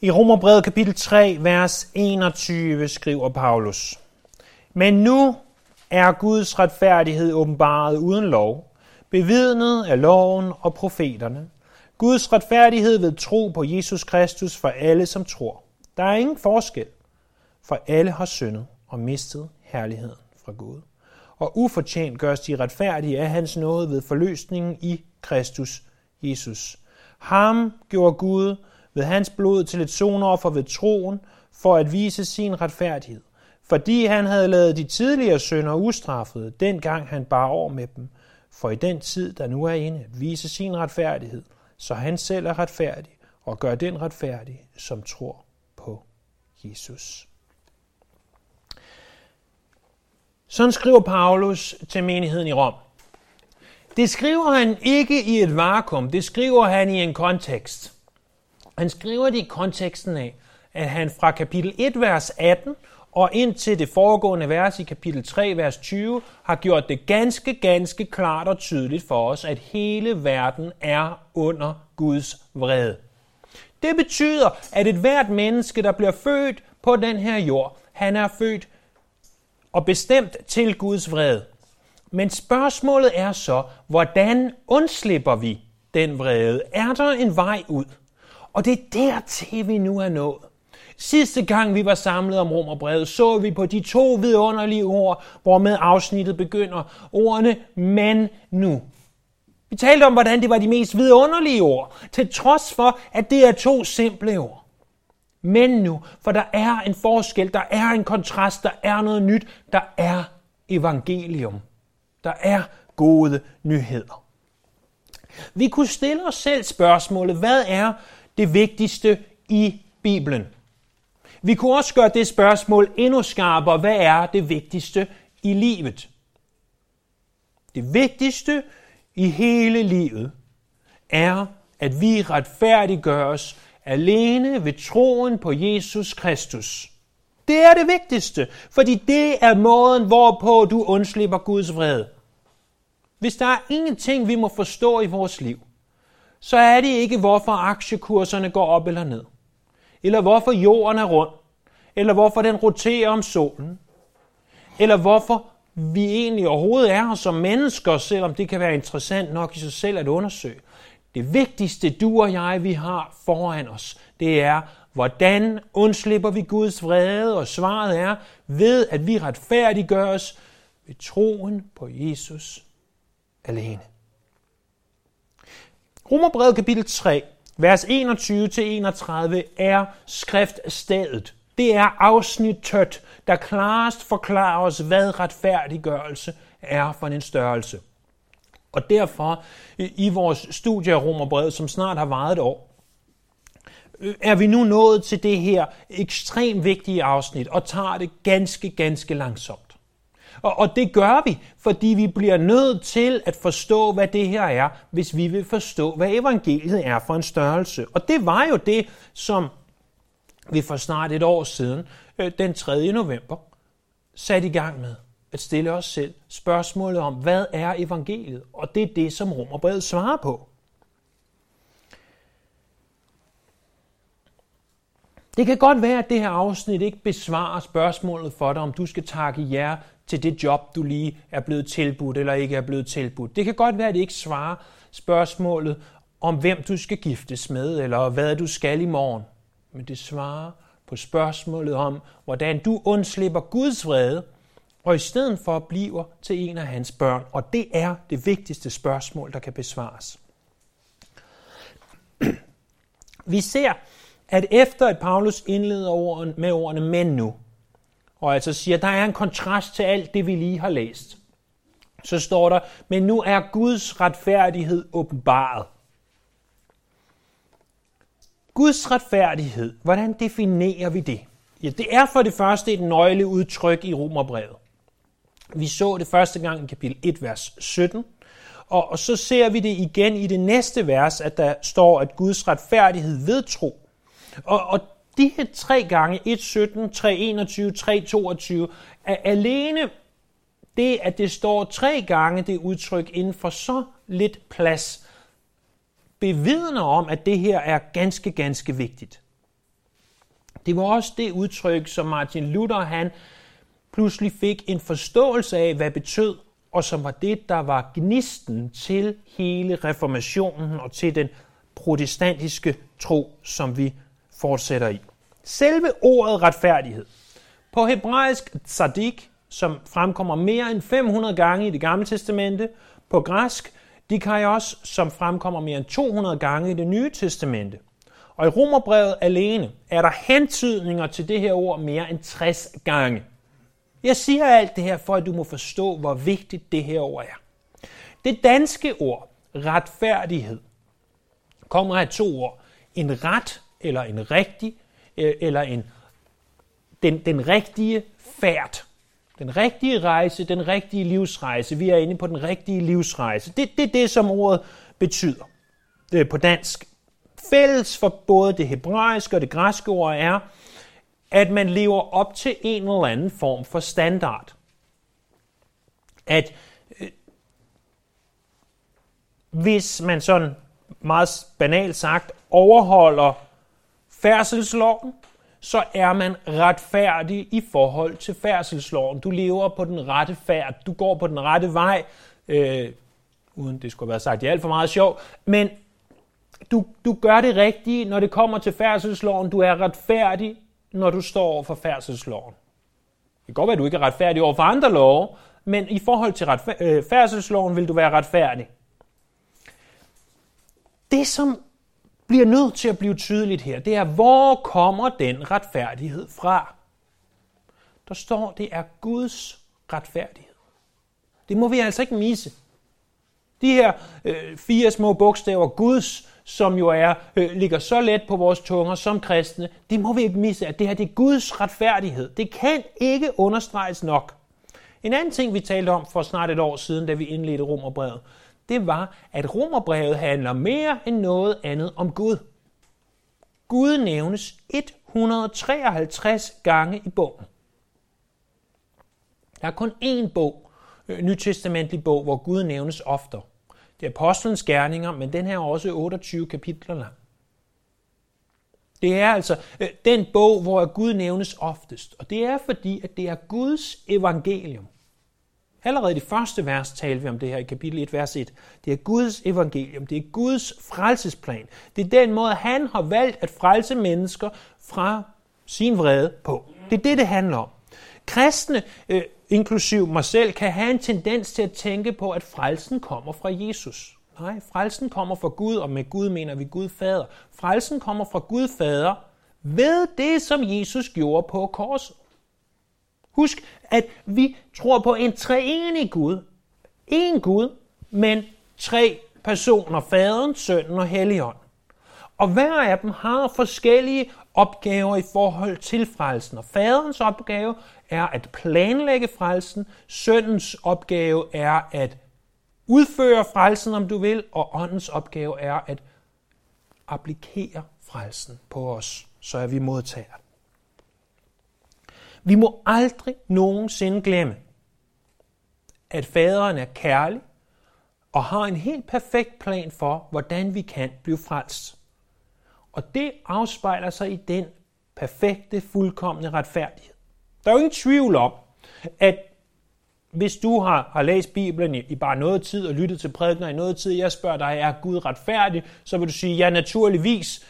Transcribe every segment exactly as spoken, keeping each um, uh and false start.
I Romerbrevet kapitel tre, vers enogtyve skriver Paulus: Men nu er Guds retfærdighed åbenbaret uden lov, bevidnet af loven og profeterne. Guds retfærdighed ved tro på Jesus Kristus for alle, som tror. Der er ingen forskel, for alle har syndet og mistet herligheden fra Gud. Og ufortjent gøres de retfærdige af hans nåde ved forløsningen i Kristus Jesus. Ham gjorde Gud ved hans blod til et sonoffer ved troen for at vise sin retfærdighed, fordi han havde ladet de tidligere synder ustraffede, dengang han bar over med dem, for i den tid, der nu er inde, vise sin retfærdighed, så han selv er retfærdig, og gør den retfærdig, som tror på Jesus. Sådan skriver Paulus til menigheden i Rom. Det skriver han ikke i et vakuum, det skriver han i en kontekst. Han skriver det i konteksten af, at han fra kapitel et, vers atten, og indtil det foregående vers i kapitel tre, vers tyve, har gjort det ganske, ganske klart og tydeligt for os, at hele verden er under Guds vrede. Det betyder, at et hvert menneske, der bliver født på den her jord, han er født og bestemt til Guds vrede. Men spørgsmålet er så, hvordan undslipper vi den vrede? Er der en vej ud? Og det er dertil, vi nu er nået. Sidste gang vi var samlet om Romerbrevet, så vi på de to vidunderlige ord, hvormed afsnittet begynder, ordene men nu. Vi talte om, hvordan det var de mest vidunderlige ord, til trods for, at det er to simple ord. Men nu, for der er en forskel, der er en kontrast, der er noget nyt, der er evangelium. Der er gode nyheder. Vi kunne stille os selv spørgsmålet, hvad er det vigtigste i Bibelen? Vi kunne også gøre det spørgsmål endnu skarpere. Hvad er det vigtigste i livet? Det vigtigste i hele livet er, at vi retfærdiggøres alene ved troen på Jesus Kristus. Det er det vigtigste, fordi det er måden, hvorpå du undslipper Guds vrede. Hvis der er ingenting, vi må forstå i vores liv, så er det ikke, hvorfor aktiekurserne går op eller ned, eller hvorfor jorden er rund, eller hvorfor den roterer om solen, eller hvorfor vi egentlig overhovedet er her som mennesker, selvom det kan være interessant nok i sig selv at undersøge. Det vigtigste, du og jeg, vi har foran os, det er, hvordan undslipper vi Guds vrede, og svaret er ved, at vi retfærdiggøres ved troen på Jesus alene. Romerbrevet kapitel tre, vers enogtyve til enogtredive er skriftstedet. Det er afsnittet, der klarest forklarer os, hvad retfærdiggørelse er for en størrelse. Og derfor i vores studie af Romerbrevet, som snart har varet et år, er vi nu nået til det her ekstremt vigtige afsnit og tager det ganske, ganske langsomt. Og, og det gør vi, fordi vi bliver nødt til at forstå, hvad det her er, hvis vi vil forstå, hvad evangeliet er for en størrelse. Og det var jo det, som vi for snart et år siden, den tredje november, satte i gang med at stille os selv spørgsmålet om, hvad er evangeliet? Og det er det, som Romerbrevet svarer på. Det kan godt være, at det her afsnit ikke besvarer spørgsmålet for dig, om du skal takke ja til det job, du lige er blevet tilbudt eller ikke er blevet tilbudt. Det kan godt være, at det ikke svarer spørgsmålet om, hvem du skal giftes med eller hvad du skal i morgen. Men det svarer på spørgsmålet om, hvordan du undslipper Guds vrede og i stedet for bliver til en af hans børn. Og det er det vigtigste spørgsmål, der kan besvares. Vi ser, at efter at Paulus indleder med ordene men nu, og altså siger, at der er en kontrast til alt det, vi lige har læst, så står der, men nu er Guds retfærdighed åbenbaret. Guds retfærdighed, hvordan definerer vi det? Ja, det er for det første et nøgleudtryk i Romerbrevet. Vi så det første gang i kapitel et, vers sytten, og, og så ser vi det igen i det næste vers, at der står, at Guds retfærdighed ved tro. Og, og de her tre gange, et sytten, tre enogtyve, tre toogtyve, er alene det, at det står tre gange, det udtryk inden for så lidt plads, bevidner om, at det her er ganske, ganske vigtigt. Det var også det udtryk, som Martin Luther han pludselig fik en forståelse af, hvad betød, og som var det, der var gnisten til hele reformationen og til den protestantiske tro, som vi fortsætter i. Selve ordet retfærdighed. På hebraisk tzadik, som fremkommer mere end fem hundrede gange i Det Gamle Testamente, på græsk dikaios, som fremkommer mere end to hundrede gange i Det Nye Testamente. Og i Romerbrevet alene er der hentydninger til det her ord mere end tres gange. Jeg siger alt det her, for at du må forstå, hvor vigtigt det her ord er. Det danske ord, retfærdighed, kommer af to ord. En ret, eller en rigtig, eller en, den, den rigtige færd. Den rigtige rejse, den rigtige livsrejse. Vi er inde på den rigtige livsrejse. Det er det, det, som ordet betyder på dansk. Fælles for både det hebraiske og det græske ord er, at man lever op til en eller anden form for standard. At øh, hvis man sådan meget banalt sagt overholder færdselsloven, så er man retfærdig i forhold til færdselsloven. Du lever på den rette færd, du går på den rette vej, øh, uden det skulle være sagt, det er alt for meget sjov, men du, du gør det rigtige, når det kommer til færdselsloven. Du er retfærdig, når du står over for færdselsloven. Det kan godt være, at du ikke er retfærdig over for andre love, men i forhold til færdselsloven vil du være retfærdig. Det, som bliver nødt til at blive tydeligt her, det er, hvor kommer den retfærdighed fra? Der står, det er Guds retfærdighed. Det må vi altså ikke misse. De her øh, fire små bogstaver, Guds, som jo er, øh, ligger så let på vores tunger som kristne, det må vi ikke misse, at det her, det er Guds retfærdighed. Det kan ikke understreges nok. En anden ting, vi talte om for snart et år siden, da vi indledte Romerbrevet, det var, at Romerbrevet handler mere end noget andet om Gud. Gud nævnes et hundrede og treoghalvtreds gange i bogen. Der er kun én bog, øh, nytestamentlig bog, hvor Gud nævnes oftere. Det er apostlenes gerninger, men den her er også otteogtyve kapitler lang. Det er altså øh, den bog, hvor Gud nævnes oftest, og det er fordi, at det er Guds evangelium. Allerede i det første vers taler vi om det her i kapitel et, vers et. Det er Guds evangelium, det er Guds frelsesplan. Det er den måde, han har valgt at frelse mennesker fra sin vrede på. Det er det, det handler om. Kristne, øh, inklusiv mig selv, kan have en tendens til at tænke på, at frelsen kommer fra Jesus. Nej, frelsen kommer fra Gud, og med Gud mener vi Gud Fader. Frelsen kommer fra Gud Fader ved det, som Jesus gjorde på korset. Husk, at vi tror på en treenig Gud. En Gud, men tre personer, Faderen, Sønnen og Helligånden. Og hver af dem har forskellige opgaver i forhold til frelsen. Og Faderens opgave er at planlægge frelsen, Søndens opgave er at udføre frelsen, om du vil, og Åndens opgave er at applikere frelsen på os, så er vi modtagere. Vi må aldrig nogensinde glemme, at Faderen er kærlig og har en helt perfekt plan for, hvordan vi kan blive frelst. Og det afspejler sig i den perfekte, fuldkomne retfærdighed. Der er jo ingen tvivl om, at hvis du har, har læst Bibelen i, i bare noget tid og lyttet til prædikener i noget tid, jeg spørger dig, er Gud retfærdig? Så vil du sige, ja, naturligvis.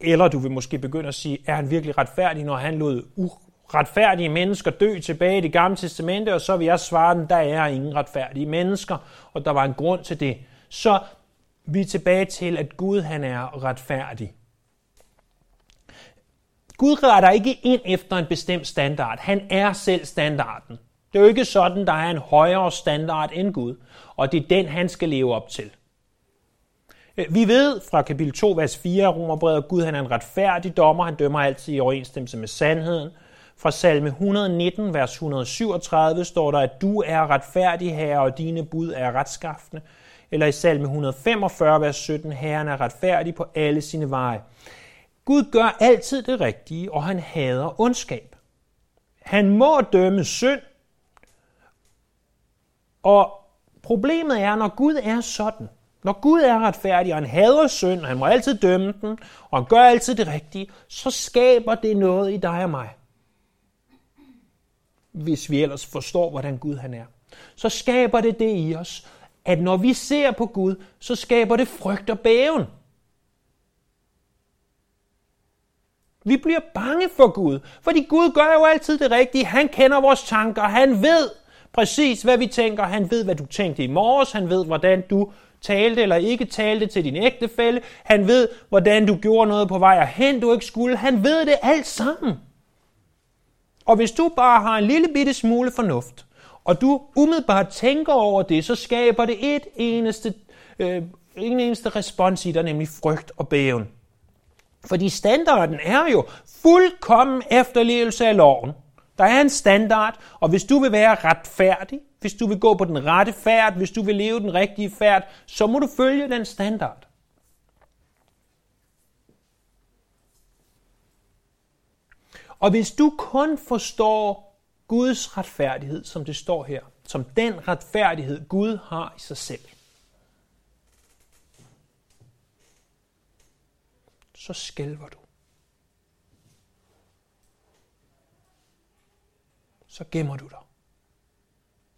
Eller du vil måske begynde at sige, er han virkelig retfærdig, når han lod uretfærdige mennesker dø tilbage i Det Gamle Testamente? Og så vil jeg svare den, der er ingen retfærdige mennesker, og der var en grund til det. Så vi er tilbage til, at Gud han er retfærdig. Gud retter ikke ind efter en bestemt standard. Han er selv standarden. Det er jo ikke sådan, der er en højere standard end Gud, og det er den, han skal leve op til. Vi ved fra kapitel to, vers fire af Romerbrevet, at Gud han er en retfærdig dommer. Han dømmer altid i overensstemmelse med sandheden. Fra salme et hundrede og nitten, vers et hundrede og syvogtredive, står der, at du er retfærdig, Herre, og dine bud er retskaffende. Eller i salme et hundrede og femogfyrre, vers sytten, Herren er retfærdig på alle sine veje. Gud gør altid det rigtige, og han hader ondskab. Han må dømme synd, og problemet er, når Gud er sådan, Når Gud er retfærdig, og han hader synd, og han må altid dømme den, og han gør altid det rigtige, så skaber det noget i dig og mig. Hvis vi ellers forstår, hvordan Gud han er. Så skaber det det i os, at når vi ser på Gud, så skaber det frygt og bæven. Vi bliver bange for Gud, fordi Gud gør jo altid det rigtige. Han kender vores tanker, han ved præcis, hvad vi tænker. Han ved, hvad du tænkte i morges, han ved, hvordan du talte eller ikke talte til din ægtefælle. Han ved, hvordan du gjorde noget på vej hen, du ikke skulle. Han ved det alt sammen. Og hvis du bare har en lille bitte smule fornuft, og du umiddelbart tænker over det, så skaber det et eneste, øh, en eneste respons i dig, nemlig frygt og bæven. Fordi standarden er jo fuldkommen efterlevelse af loven. Der er en standard, og hvis du vil være retfærdig, hvis du vil gå på den rette færd, hvis du vil leve den rigtige færd, så må du følge den standard. Og hvis du kun forstår Guds retfærdighed, som det står her, som den retfærdighed, Gud har i sig selv, så skælver du. Så gemmer du dig.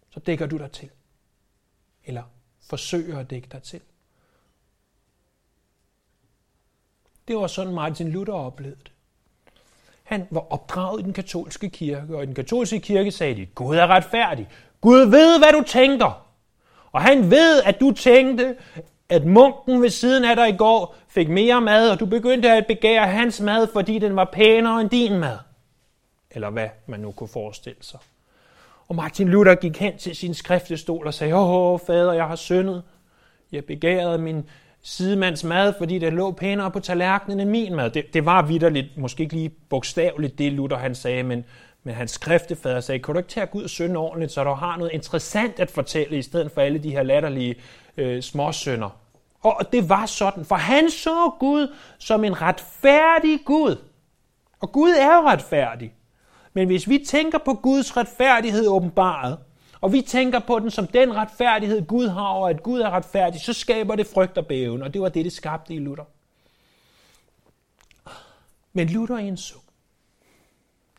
Så dækker du dig til. Eller forsøger at dække dig til. Det var sådan Martin Luther oplevede det. Han var opdraget i den katolske kirke, og i den katolske kirke sagde de, Gud er retfærdig. Gud ved, hvad du tænker. Og han ved, at du tænkte, at munken ved siden af dig i går fik mere mad, og du begyndte at begære hans mad, fordi den var pænere end din mad. Eller hvad man nu kunne forestille sig. Og Martin Luther gik hen til sin skriftestol og sagde, åh, fader, jeg har syndet. Jeg begærede min sidemands mad, fordi det lå pænere på tallerkenen end min mad. Det, det var vitterligt, måske ikke lige bogstaveligt, det Luther han sagde, men, men hans skriftefader sagde, kan du ikke tage Gud og synde ordentligt, så du har noget interessant at fortælle, i stedet for alle de her latterlige øh, småsynder. Og det var sådan, for han så Gud som en retfærdig Gud. Og Gud er jo retfærdig. Men hvis vi tænker på Guds retfærdighed åbenbaret, og vi tænker på den som den retfærdighed, Gud har, og at Gud er retfærdig, så skaber det frygt og bæven, og det var det, det skabte i Luther. Men Luther indså,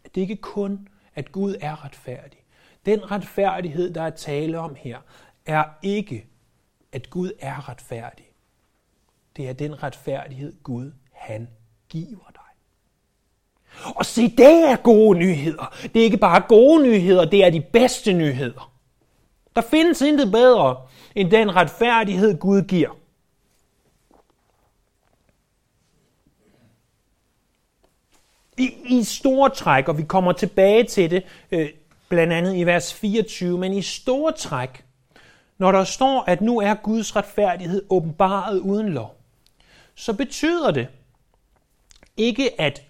at det ikke kun, at Gud er retfærdig. Den retfærdighed, der er tale om her, er ikke, at Gud er retfærdig. Det er den retfærdighed, Gud han giver dig. Og se, det er gode nyheder. Det er ikke bare gode nyheder, det er de bedste nyheder. Der findes intet bedre, end den retfærdighed, Gud giver. I, i store træk, og vi kommer tilbage til det, øh, blandt andet i vers fireogtyve, men i store træk, når der står, at nu er Guds retfærdighed åbenbaret uden lov, så betyder det ikke, at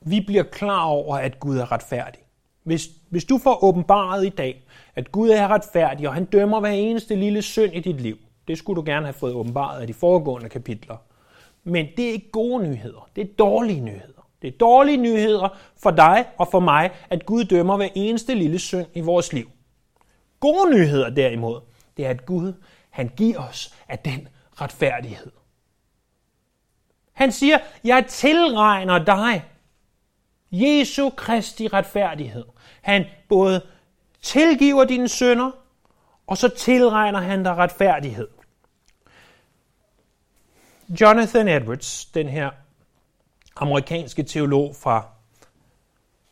vi bliver klar over, at Gud er retfærdig. Hvis, hvis du får åbenbaret i dag, at Gud er retfærdig, og han dømmer hver eneste lille synd i dit liv, det skulle du gerne have fået åbenbaret af de foregående kapitler. Men det er ikke gode nyheder, det er dårlige nyheder. Det er dårlige nyheder for dig og for mig, at Gud dømmer hver eneste lille synd i vores liv. Gode nyheder derimod, det er, at Gud han giver os af den retfærdighed. Han siger, jeg tilregner dig Jesu Kristi retfærdighed. Han både tilgiver dine synder, og så tilregner han dig retfærdighed. Jonathan Edwards, den her amerikanske teolog fra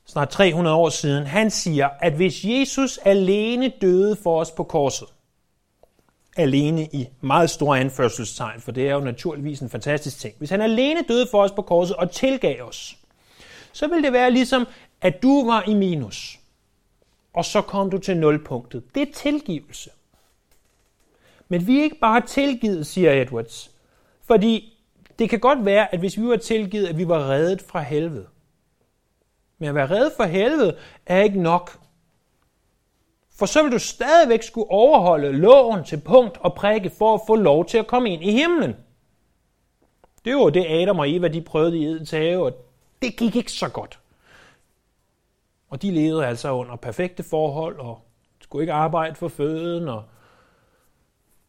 snart tre hundrede år siden, han siger, at hvis Jesus alene døde for os på korset, alene i meget store anførselstegn, for det er jo naturligvis en fantastisk ting, hvis han alene døde for os på korset og tilgav os, så vil det være ligesom, at du var i minus, og så kom du til nulpunktet. Det er tilgivelse. Men vi er ikke bare tilgivet, siger Edwards, fordi det kan godt være, at hvis vi var tilgivet, at vi var reddet fra helvede. Men at være reddet fra helvede er ikke nok. For så vil du stadigvæk skulle overholde loven til punkt og prikke for at få lov til at komme ind i himlen. Det var det Adam og Eva, de prøvede i Edens have, og det gik ikke så godt. Og de levede altså under perfekte forhold, og skulle ikke arbejde for føden, og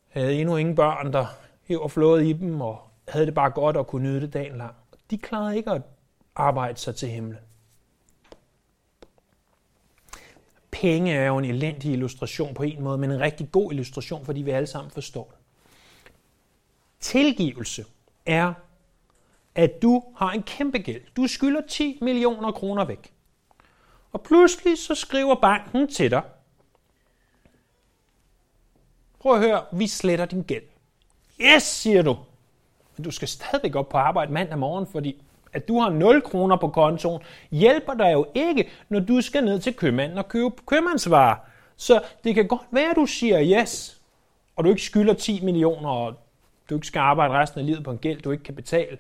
havde endnu ingen børn, der hæv og flået i dem, og havde det bare godt og kunne nyde det dagen lang. De klarede ikke at arbejde sig til himlen. Penge er jo en elendig illustration på en måde, men en rigtig god illustration, fordi vi alle sammen forstår det. Tilgivelse er, at du har en kæmpe gæld. Du skylder ti millioner kroner væk. Og pludselig så skriver banken til dig. Prøv at høre, vi sletter din gæld. Yes, siger du. Men du skal stadigvæk op på arbejde mandag morgen, fordi at du har nul kroner på kontoen, hjælper dig jo ikke, når du skal ned til købmanden og købe købmandsvarer. Så det kan godt være, at du siger yes, og du ikke skylder ti millioner, og du ikke skal arbejde resten af livet på en gæld, du ikke kan betale.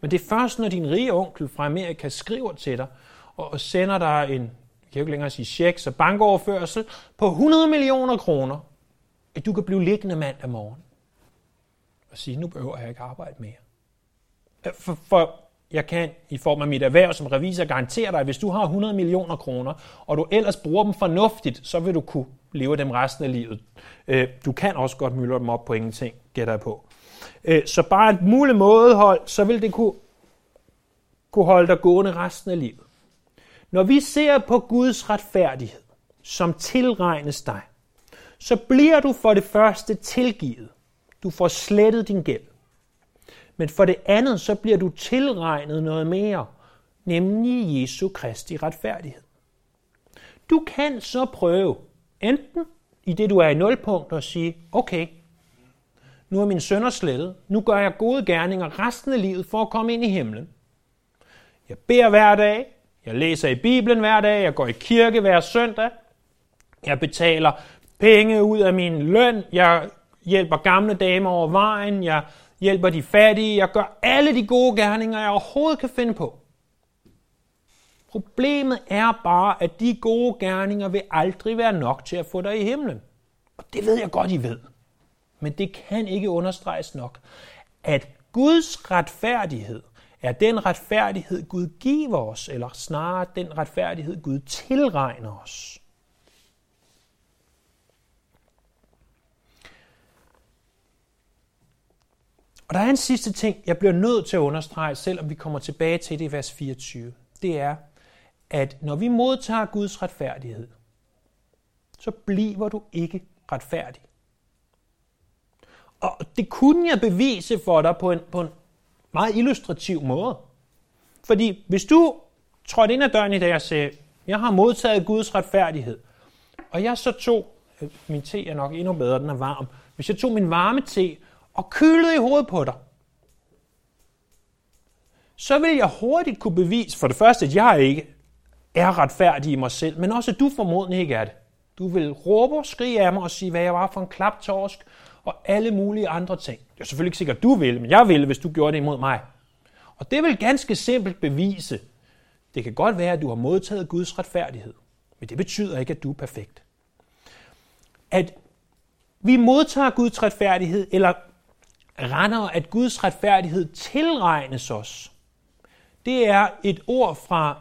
Men det er først, når din rige onkel fra Amerika skriver til dig, og sender dig en, jeg kan jo ikke længere sige check, så bankoverførsel på hundrede millioner kroner, at du kan blive liggende mandag morgen og sige, nu behøver jeg ikke arbejde mere. For, for jeg kan i form af mit erhverv som revisor garantere dig, at hvis du har hundrede millioner kroner, og du ellers bruger dem fornuftigt, så vil du kunne leve dem resten af livet. Du kan også godt mylde dem op på ingenting, gætter jeg på. Så bare et muligt mådehold, så vil det kunne, kunne holde dig gående resten af livet. Når vi ser på Guds retfærdighed, som tilregnes dig, så bliver du for det første tilgivet. Du får slettet din gæld. Men for det andet, så bliver du tilregnet noget mere, nemlig Jesu Kristi retfærdighed. Du kan så prøve, enten i det, du er i nulpunkt, at sige, okay, nu er min synder slettet, nu gør jeg gode gerninger resten af livet for at komme ind i himlen. Jeg beder hver dag, jeg læser i Bibelen hver dag, jeg går i kirke hver søndag, jeg betaler penge ud af min løn, jeg hjælper gamle damer over vejen, jeg hjælper de fattige, jeg gør alle de gode gerninger, jeg overhovedet kan finde på. Problemet er bare, at de gode gerninger vil aldrig være nok til at få dig i himlen. Og det ved jeg godt, I ved. Men det kan ikke understreges nok, at Guds retfærdighed er den retfærdighed, Gud giver os, eller snarere den retfærdighed, Gud tilregner os. Og der er en sidste ting, jeg bliver nødt til at understrege, selvom vi kommer tilbage til det i vers fireogtyve. Det er, at når vi modtager Guds retfærdighed, så bliver du ikke retfærdig. Og det kunne jeg bevise for dig på en, på en meget illustrativ måde. Fordi hvis du trådte ind ad døren i dag og sagde, jeg har modtaget Guds retfærdighed, og jeg så tog, min te er nok endnu bedre, den er varm, hvis jeg tog min varme te, og kølede i hovedet på dig, så vil jeg hurtigt kunne bevise, for det første, at jeg ikke er retfærdig i mig selv, men også, at du formodentlig ikke er det. Du vil råbe og skrige af mig og sige, hvad jeg var for en klaptorsk og alle mulige andre ting. Det er selvfølgelig ikke sikkert, at du vil, men jeg vil, hvis du gjorde det imod mig. Og det vil ganske simpelt bevise, det kan godt være, at du har modtaget Guds retfærdighed, men det betyder ikke, at du er perfekt. At vi modtager Guds retfærdighed, eller rettere, at Guds retfærdighed tilregnes os. Det er et ord fra,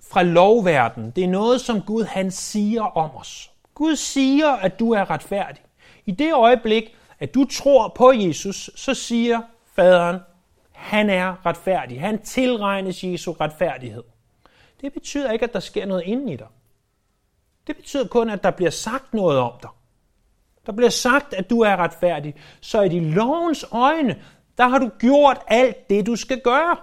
fra lovverden. Det er noget, som Gud han siger om os. Gud siger, at du er retfærdig. I det øjeblik, at du tror på Jesus, så siger faderen, han er retfærdig. Han tilregnes Jesu retfærdighed. Det betyder ikke, at der sker noget inden i dig. Det betyder kun, at der bliver sagt noget om dig. Der bliver sagt, at du er retfærdig, så i de lovens øjne, der har du gjort alt det, du skal gøre.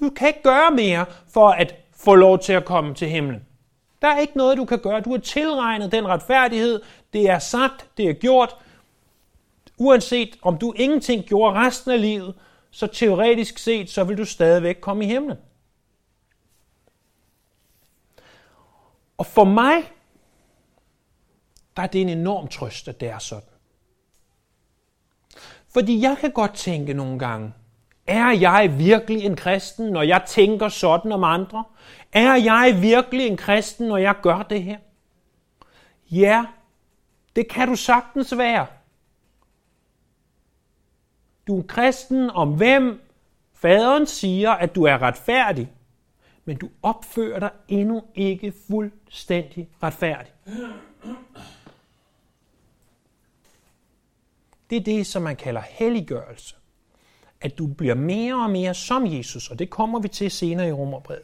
Du kan ikke gøre mere for at få lov til at komme til himlen. Der er ikke noget, du kan gøre. Du har tilregnet den retfærdighed. Det er sagt, det er gjort. Uanset om du ingenting gjorde resten af livet, så teoretisk set, så vil du stadigvæk komme i himlen. Og for mig, der er det en enorm trøst, at det er sådan. Fordi jeg kan godt tænke nogle gange, er jeg virkelig en kristen, når jeg tænker sådan om andre? Er jeg virkelig en kristen, når jeg gør det her? Ja, det kan du sagtens være. Du er en kristen, om hvem faderen siger, at du er retfærdig, men du opfører dig endnu ikke fuldstændig retfærdig. Det er det, som man kalder helliggørelse. At du bliver mere og mere som Jesus, og det kommer vi til senere i Romerbrevet.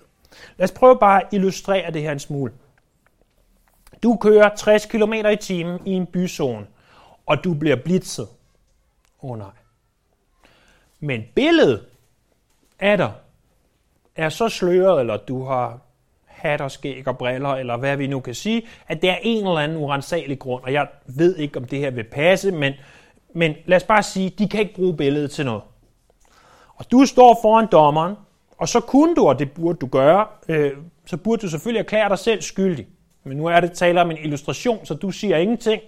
Lad os prøve bare at illustrere det her en smule. Du kører tres kilometer i timen i en byzone, og du bliver blitzet. Åh oh, nej. Men billedet af dig er så sløret, eller du har hat og skæg og briller, eller hvad vi nu kan sige, at der er en eller anden urensagelig grund, og jeg ved ikke, om det her vil passe, men, men lad os bare sige, de kan ikke bruge billedet til noget. Og du står foran dommeren, og så kunne du, og det burde du gøre, øh, så burde du selvfølgelig erklære dig selv skyldig. Men nu er det taler om en illustration, så du siger ingenting.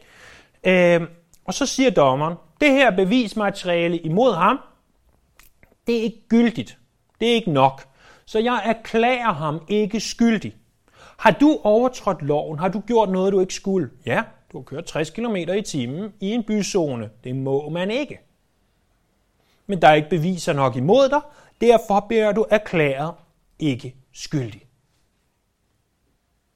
Øh, og så siger dommeren, det her bevismateriale imod ham, det er ikke gyldigt. Det er ikke nok. Så jeg erklærer ham ikke skyldig. Har du overtrådt loven? Har du gjort noget, du ikke skulle? Ja, du har kørt tres kilometer i timen i en byzone. Det må man ikke. Men der er ikke beviser nok imod dig. Derfor bliver du erklæret ikke skyldig.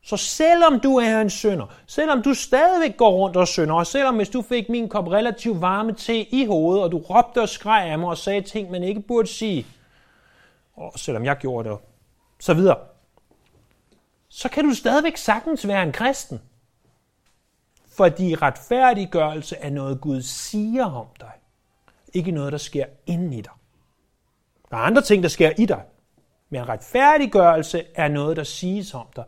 Så selvom du er en synder, selvom du stadigvæk går rundt og synder, og selvom hvis du fik min kop relativt varme te i hovedet, og du råbte og skreg af mig og sagde ting, man ikke burde sige, og selvom jeg gjorde det, så videre, så kan du stadigvæk sagtens være en kristen. Fordi retfærdiggørelse er noget, Gud siger om dig. Ikke noget, der sker inden i dig. Der er andre ting, der sker i dig. Men retfærdiggørelse er noget, der siges om dig.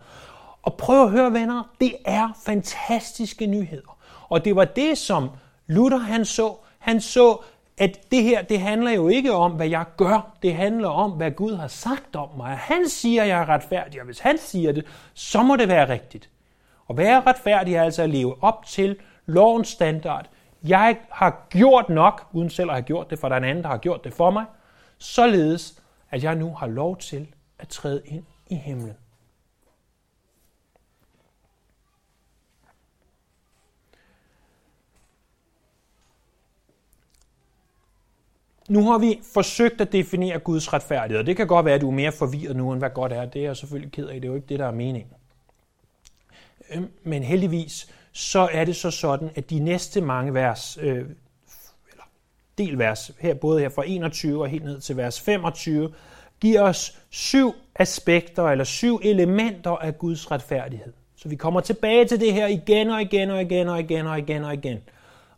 Og prøv at høre, venner, det er fantastiske nyheder. Og det var det, som Luther han så. Han så, at det her, det handler jo ikke om, hvad jeg gør. Det handler om, hvad Gud har sagt om mig. Han siger, at jeg er retfærdig, og hvis han siger det, så må det være rigtigt. Og være retfærdig er altså at leve op til lovens standard. Jeg har gjort nok, uden selv at have gjort det, for der er en anden, der har gjort det for mig, således at jeg nu har lov til at træde ind i himlen. Nu har vi forsøgt at definere Guds retfærdighed, og det kan godt være, at du er mere forvirret nu, end hvad godt er. Det er jeg selvfølgelig ked af, det er jo ikke det, der er meningen. Men heldigvis, så er det så sådan, at de næste mange vers, øh, eller delvers, her, både her fra enogtyve og helt ned til vers femogtyve, giver os syv aspekter, eller syv elementer af Guds retfærdighed. Så vi kommer tilbage til det her igen og igen og igen og igen og igen og igen.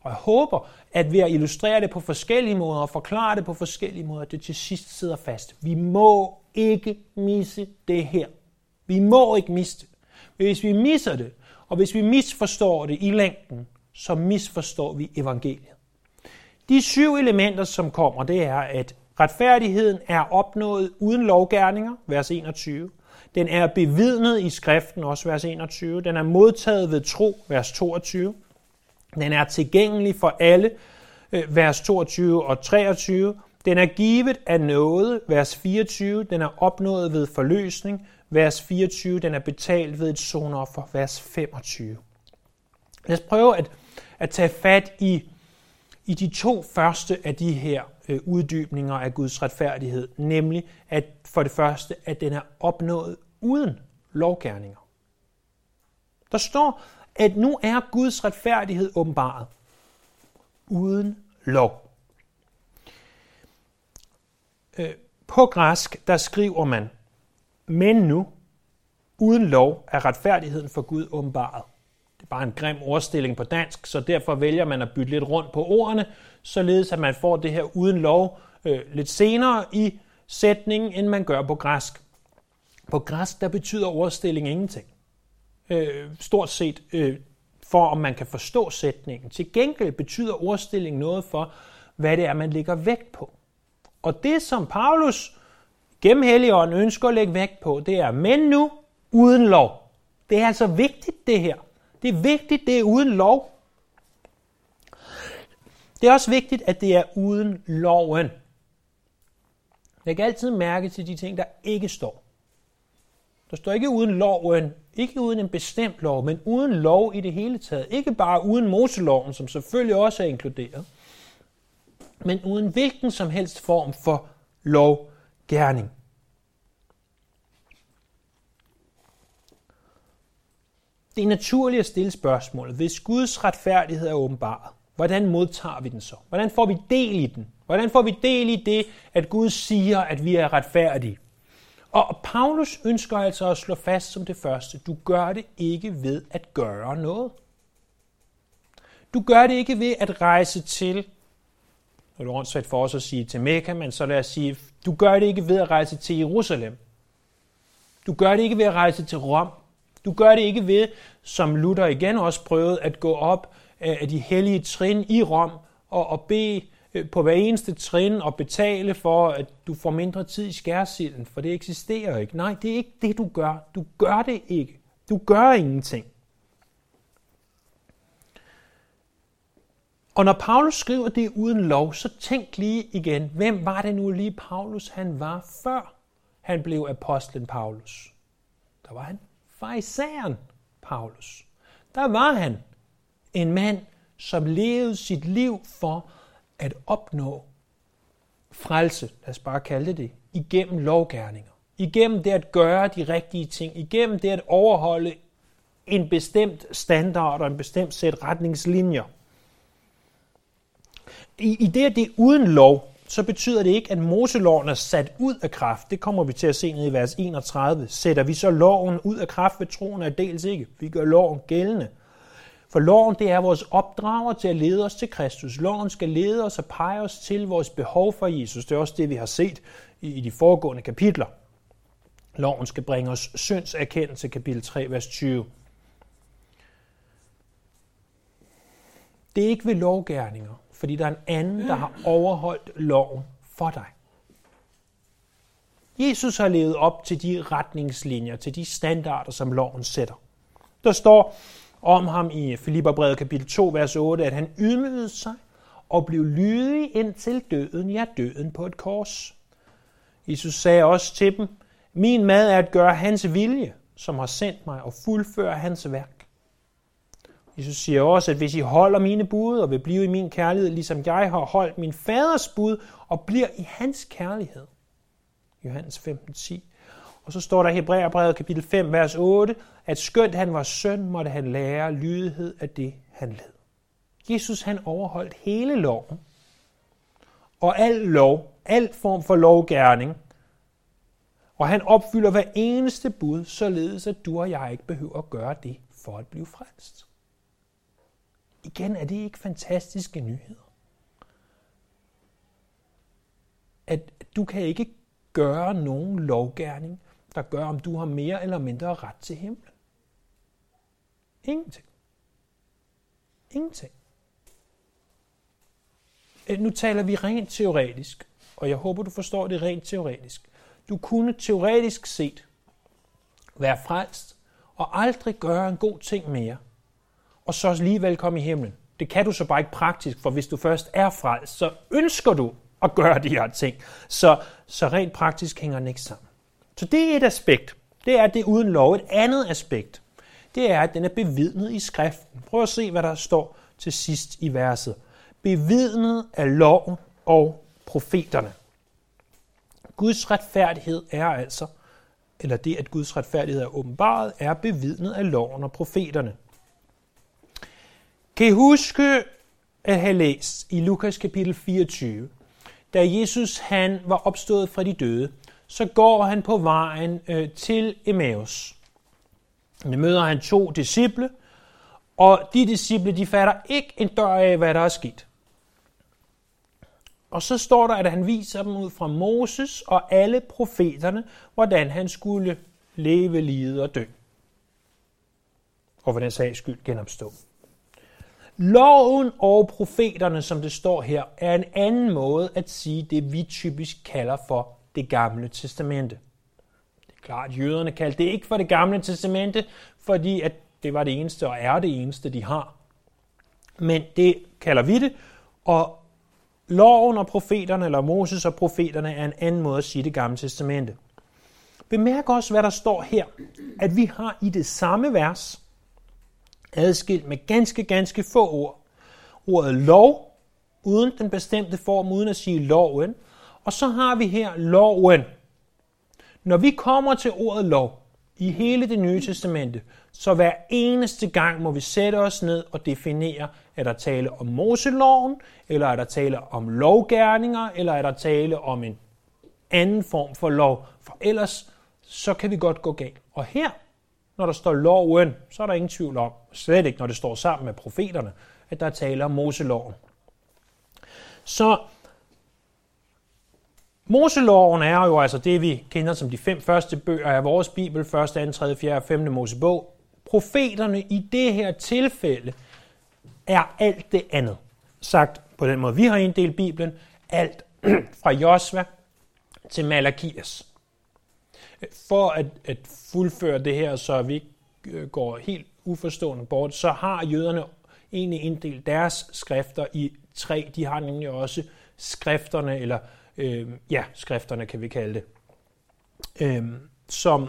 Og jeg håber, at ved at illustrere det på forskellige måder og forklare det på forskellige måder, det til sidst sidder fast. Vi må ikke misse det her. Vi må ikke miste det. Hvis vi misser det, og hvis vi misforstår det i længden, så misforstår vi evangeliet. De syv elementer, som kommer, det er, at retfærdigheden er opnået uden lovgerninger, vers enogtyve. Den er bevidnet i skriften, også vers enogtyve. Den er modtaget ved tro, vers toogtyve. Den er tilgængelig for alle, vers toogtyve og treogtyve. Den er givet af nåde, vers fireogtyve. Den er opnået ved forløsning, vers fireogtyve. Den er betalt ved et sonoffer, vers femogtyve. Lad os prøve at, at tage fat i, i de to første af de her øh, uddybninger af Guds retfærdighed, nemlig at for det første, at den er opnået uden lovgerninger. Der står, at nu er Guds retfærdighed åbenbaret uden lov. På græsk, der skriver man, men nu, uden lov, er retfærdigheden for Gud åbenbaret. Det er bare en grim ordstilling på dansk, så derfor vælger man at bytte lidt rundt på ordene, således at man får det her uden lov øh, lidt senere i sætningen, end man gør på græsk. På græsk, der betyder ordstilling ingenting. Øh, stort set øh, for, om man kan forstå sætningen. Til gengæld betyder ordstilling noget for, hvad det er, man lægger vægt på. Og det, som Paulus gennem Helligånden ønsker at lægge vægt på, det er, men nu, uden lov. Det er altså vigtigt, det her. Det er vigtigt, det er uden lov. Det er også vigtigt, at det er uden loven. Jeg kan altid mærke til de ting, der ikke står. Der står ikke uden loven, ikke uden en bestemt lov, men uden lov i det hele taget. Ikke bare uden Moseloven, som selvfølgelig også er inkluderet, men uden hvilken som helst form for lovgerning. Det er naturligt at stille spørgsmålet, hvis Guds retfærdighed er åbenbaret, hvordan modtager vi den så? Hvordan får vi del i den? Hvordan får vi del i det, at Gud siger, at vi er retfærdige? Og Paulus ønsker altså at slå fast som det første, du gør det ikke ved at gøre noget. Du gør det ikke ved at rejse til, når du rundt for os at sige til Mekka, men så lad os sige, du gør det ikke ved at rejse til Jerusalem. Du gør det ikke ved at rejse til Rom. Du gør det ikke ved, som Luther igen også prøvede, at gå op af de hellige trin i Rom og, og bede på hver eneste trin og betale for, at du får mindre tid i skærsilden, for det eksisterer ikke. Nej, det er ikke det, du gør. Du gør det ikke. Du gør ingenting. Og når Paulus skriver det uden lov, så tænk lige igen, hvem var det nu lige Paulus, han var, før han blev apostlen Paulus? Der var han farisæeren Paulus. Der var han en mand, som levede sit liv for at opnå frelse, lad os bare kalde det, igennem lovgerninger. Igennem det at gøre de rigtige ting, igennem det at overholde en bestemt standard og en bestemt sæt retningslinjer. I, i det, at det er uden lov, så betyder det ikke, at Moseloven er sat ud af kraft. Det kommer vi til at se ned i vers enogtredive. Sætter vi så loven ud af kraft ved troen? Er dels ikke. Vi gør loven gældende. For loven, det er vores opdrager til at lede os til Kristus. Loven skal lede os og pege os til vores behov for Jesus. Det er også det, vi har set i, i de foregående kapitler. Loven skal bringe os syndserkendelse, kapitel tre, vers tyve. Det er ikke ved lovgerninger, fordi der er en anden, der har overholdt loven for dig. Jesus har levet op til de retningslinjer, til de standarder, som loven sætter. Der står om ham i Filipperbrevet kapitel to, vers otte, at han ydmygede sig og blev lydig indtil døden, ja, døden på et kors. Jesus sagde også til dem, min mad er at gøre hans vilje, som har sendt mig, og fuldføre hans værk. Jesus siger også, at hvis I holder mine bud og vil blive i min kærlighed, ligesom jeg har holdt min faders bud og bliver i hans kærlighed. Johannes femten ti. Og så står der i Hebræerbrevet kapitel fem, vers otte, at skønt han var søn, måtte han lære lydighed af det, han led. Jesus, han overholdt hele loven. Og al lov, al form for lovgerning. Og han opfylder hver eneste bud, således at du og jeg ikke behøver at gøre det for at blive frelst. Igen, er det ikke fantastiske nyheder? At du kan ikke gøre nogen lovgerning, der gør, om du har mere eller mindre ret til himlen. Ingenting. Ingenting. Nu taler vi rent teoretisk, og jeg håber, du forstår det rent teoretisk. Du kunne teoretisk set være frelst og aldrig gøre en god ting mere, og så alligevel komme i himlen. Det kan du så bare ikke praktisk, for hvis du først er frelst, så ønsker du at gøre de her ting. Så, så rent praktisk hænger den ikke sammen. Så det er et aspekt. Det er det uden lov. Et andet aspekt, det er, at den er bevidnet i skriften. Prøv at se, hvad der står til sidst i verset. Bevidnet af loven og profeterne. Guds retfærdighed er altså, eller det, at Guds retfærdighed er åbenbaret, er bevidnet af loven og profeterne. Kan I huske at have læst i Lukas kapitel fireogtyve, da Jesus han var opstået fra de døde, så går han på vejen øh, til Emmaus. Der møder han to disciple, og de disciple de fatter ikke en dør af, hvad der er sket. Og så står der, at han viser dem ud fra Moses og alle profeterne, hvordan han skulle leve, lide og dø. Og for den sags skyld genopstå. Loven og profeterne, som det står her, er en anden måde at sige det, vi typisk kalder for det gamle testamente. Det er klart, at jøderne kaldte det ikke for det gamle testamente, fordi at det var det eneste og er det eneste, de har. Men det kalder vi det, og loven og profeterne, eller Moses og profeterne, er en anden måde at sige det gamle testamente. Bemærk også, hvad der står her, at vi har i det samme vers, adskilt med ganske, ganske få ord. Ordet lov, uden den bestemte form, uden at sige loven. Og så har vi her loven. Når vi kommer til ordet lov i hele det nye testamente, så hver eneste gang må vi sætte os ned og definere, er der tale om Moseloven, eller er der tale om lovgerninger, eller er der tale om en anden form for lov, for ellers så kan vi godt gå galt. Og her, når der står loven, så er der ingen tvivl om, slet ikke når det står sammen med profeterne, at der er tale om Moseloven. Så Moseloven er jo altså det, vi kender som de fem første bøger af vores Bibel, første, anden, tredje, fjerde og femte Mosebog. Profeterne i det her tilfælde er alt det andet. Sagt på den måde, vi har inddelt Bibelen, alt fra Josua til Malakias. For at, at fuldføre det her, så vi ikke går helt uforstående bort, så har jøderne egentlig inddelt deres skrifter i tre. De har nemlig også skrifterne, eller øh, ja, skrifterne kan vi kalde det, øh, som,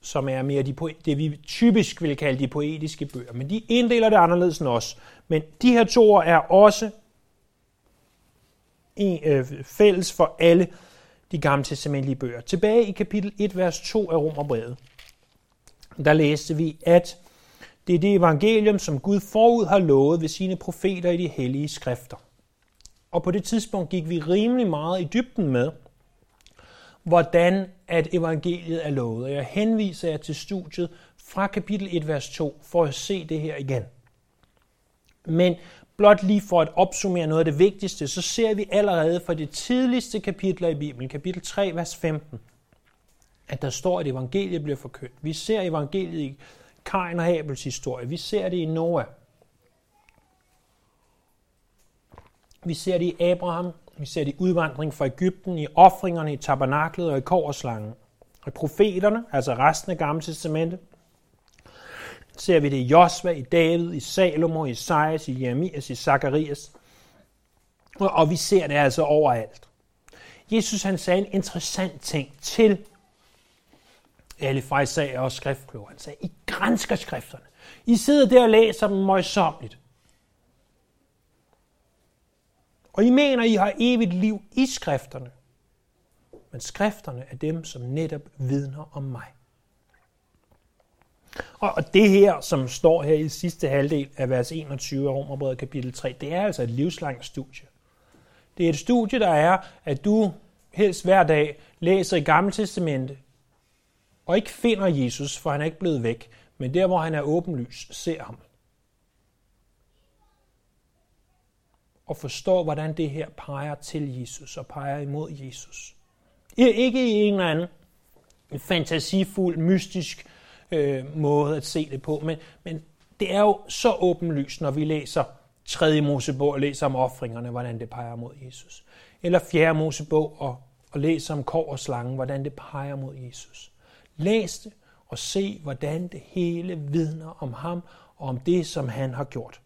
som er mere de, det, vi typisk vil kalde de poetiske bøger. Men de inddeler det anderledes end os. Men de her to er også en, øh, fælles for alle de gamle testamentlige bøger. Tilbage i kapitel et, vers to af Romerbrevet, der læste vi, at det er det evangelium, som Gud forud har lovet ved sine profeter i de hellige skrifter. Og på det tidspunkt gik vi rimelig meget i dybden med, hvordan at evangeliet er lovet. Og jeg henviser jer til studiet fra kapitel et, vers to, for at se det her igen. Men blot lige for at opsummere noget af det vigtigste, så ser vi allerede fra de tidligste kapitler i Bibelen, kapitel tre, vers femten, at der står, at evangeliet bliver forkyndt. Vi ser evangeliet i Kain og Habels historie. Vi ser det i Noah. Vi ser det i Abraham. Vi ser det i udvandringen fra Egypten, i ofringerne, i tabernaklet og i kobberslangen. I profeterne, altså resten af Gamle Testamentet, ser vi det i Josua, i David, i Salomo, i Esajas, i Jeremias, i Zakarias. Og vi ser det altså overalt. Jesus han sagde en interessant ting til alle farisager og skriftkloger. Han sagde, I gransker skrifterne. I sidder der og læser dem møjsommeligt. Og I mener, I har evigt liv i skrifterne. Men skrifterne er dem, som netop vidner om mig. Og det her, som står her i sidste halvdel af vers enogtyve af Romerbrevet kapitel tre, det er altså et livslangt studie. Det er et studie, der er, at du helst hver dag læser i Gamle Testamente, og ikke finder Jesus, for han er ikke blevet væk, men der, hvor han er åbenlys, ser ham. Og forstår, hvordan det her peger til Jesus og peger imod Jesus. Ikke i en eller anden fantasifuld, mystisk øh, måde at se det på, men, men det er jo så åbenlyst, når vi læser tredje Mosebog og læser om ofringerne, hvordan det peger mod Jesus. Eller fjerde Mosebog og, og læser om kor og slangen, hvordan det peger mod Jesus. Læs det og se, hvordan det hele vidner om ham og om det, som han har gjort.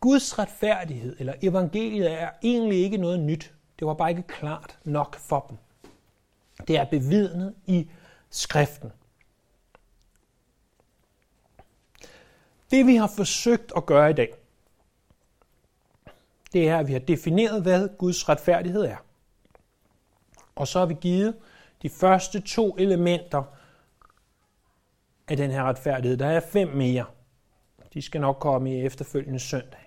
Guds retfærdighed eller evangeliet er egentlig ikke noget nyt. Det var bare ikke klart nok for dem. Det er bevidnet i skriften. Det vi har forsøgt at gøre i dag, det er, at vi har defineret, hvad Guds retfærdighed er. Og så har vi givet de første to elementer af den her retfærdighed. Der er fem mere. De skal nok komme i efterfølgende søndag.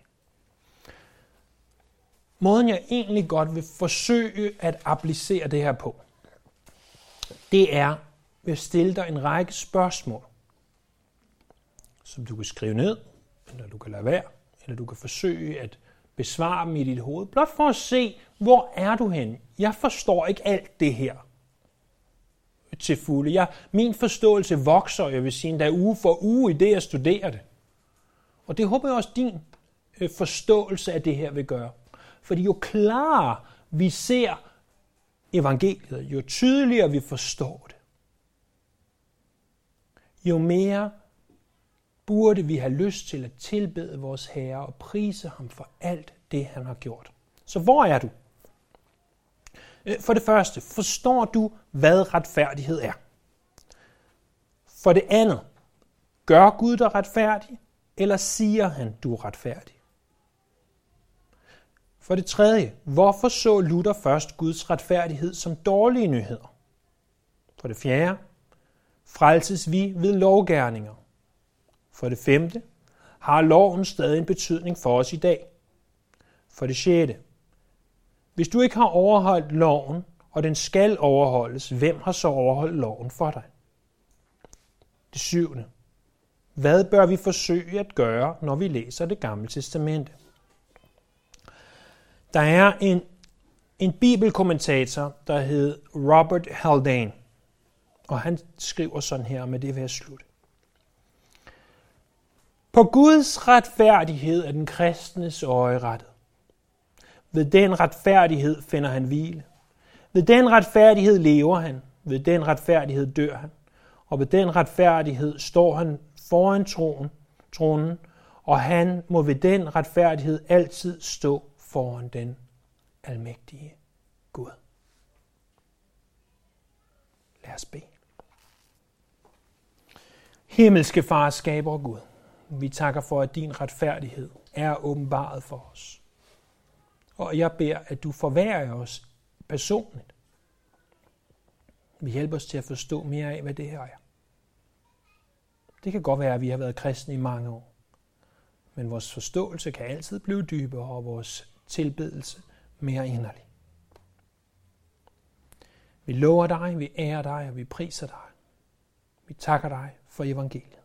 Måden jeg egentlig godt vil forsøge at applicere det her på, det er ved at stille dig en række spørgsmål, som du kan skrive ned, eller du kan lade være, eller du kan forsøge at besvare dem i dit hoved, blot for at se, hvor er du henne. Jeg forstår ikke alt det her til fulde. Jeg, min forståelse vokser, jeg vil sige, der uge for uge i det, jeg studerer det. Og det håber jeg også, din øh, forståelse af det her vil gøre. Fordi jo klarere vi ser evangeliet, jo tydeligere vi forstår det, jo mere burde vi have lyst til at tilbede vores Herre og prise ham for alt det, han har gjort. Så hvor er du? For det første, forstår du, hvad retfærdighed er? For det andet, gør Gud dig retfærdig, eller siger han, du er retfærdig? For det tredje, hvorfor så Luther først Guds retfærdighed som dårlige nyheder? For det fjerde, frelses vi ved lovgerninger. For det femte, har loven stadig en betydning for os i dag. For det sjette, hvis du ikke har overholdt loven, og den skal overholdes, hvem har så overholdt loven for dig? Det syvende, hvad bør vi forsøge at gøre, når vi læser det gamle testamente? Der er en, en bibelkommentator, der hed Robert Haldane, og han skriver sådan her, med det vil jeg slutte. På Guds retfærdighed er den kristnes øje rettet. Ved den retfærdighed finder han hvile. Ved den retfærdighed lever han. Ved den retfærdighed dør han. Og ved den retfærdighed står han foran tronen, tronen, og han må ved den retfærdighed altid stå foran den almægtige Gud. Lad os bede. Himmelske Far, skaber Gud, vi takker for, at din retfærdighed er åbenbaret for os. Og jeg beder, at du forværrer os personligt. Vi hjælper os til at forstå mere af, hvad det her er. Det kan godt være, at vi har været kristne i mange år, men vores forståelse kan altid blive dybere, og vores tilbedelse mere inderlig. Vi lover dig, vi ærer dig, og vi priser dig. Vi takker dig for evangeliet.